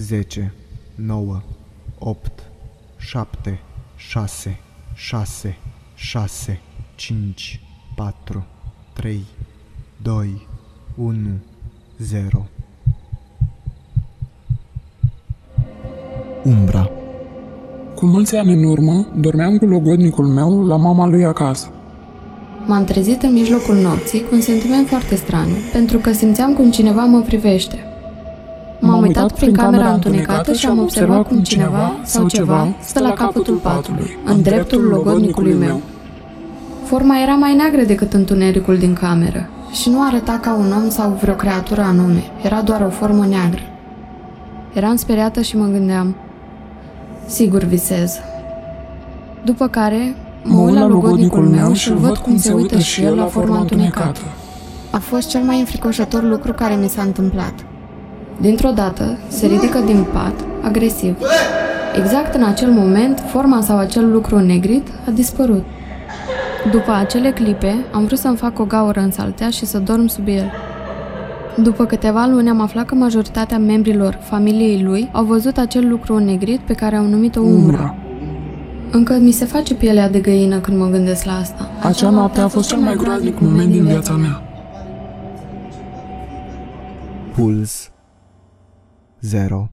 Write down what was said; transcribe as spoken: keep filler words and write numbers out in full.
zece, nouă, opt, șapte, șase, șase, șase, cinci, patru, trei, doi, unu, zero. Umbra. Cu mulți ani în urmă, dormeam cu logodnicul meu la mama lui acasă. M-am trezit în mijlocul nopții cu un sentiment foarte straniu, pentru că simțeam cum cineva mă privește. M-am uitat prin camera întunecată și am observat cum cineva sau ceva stă la capătul patului, în dreptul logodnicului meu. Forma era mai neagră decât întunericul din cameră și nu arăta ca un om sau vreo creatură anume, era doar o formă neagră. Eram speriată și mă gândeam, sigur visez. După care mă uit la logodnicul meu și îl văd cum se uită și el la forma întunecată. A fost cel mai înfricoșător lucru care mi s-a întâmplat. Dintr-o dată, se ridică din pat, agresiv. Exact în acel moment, forma sau acel lucru negrit a dispărut. După acele clipe, am vrut să-mi fac o gaură în saltea și să dorm sub el. După câteva luni am aflat că majoritatea membrilor familiei lui au văzut acel lucru negrit pe care au numit-o umbra. Încă mi se face pielea de găină când mă gândesc la asta. Acea noapte a fost cel mai groaznic moment din viața mea. Puls zero.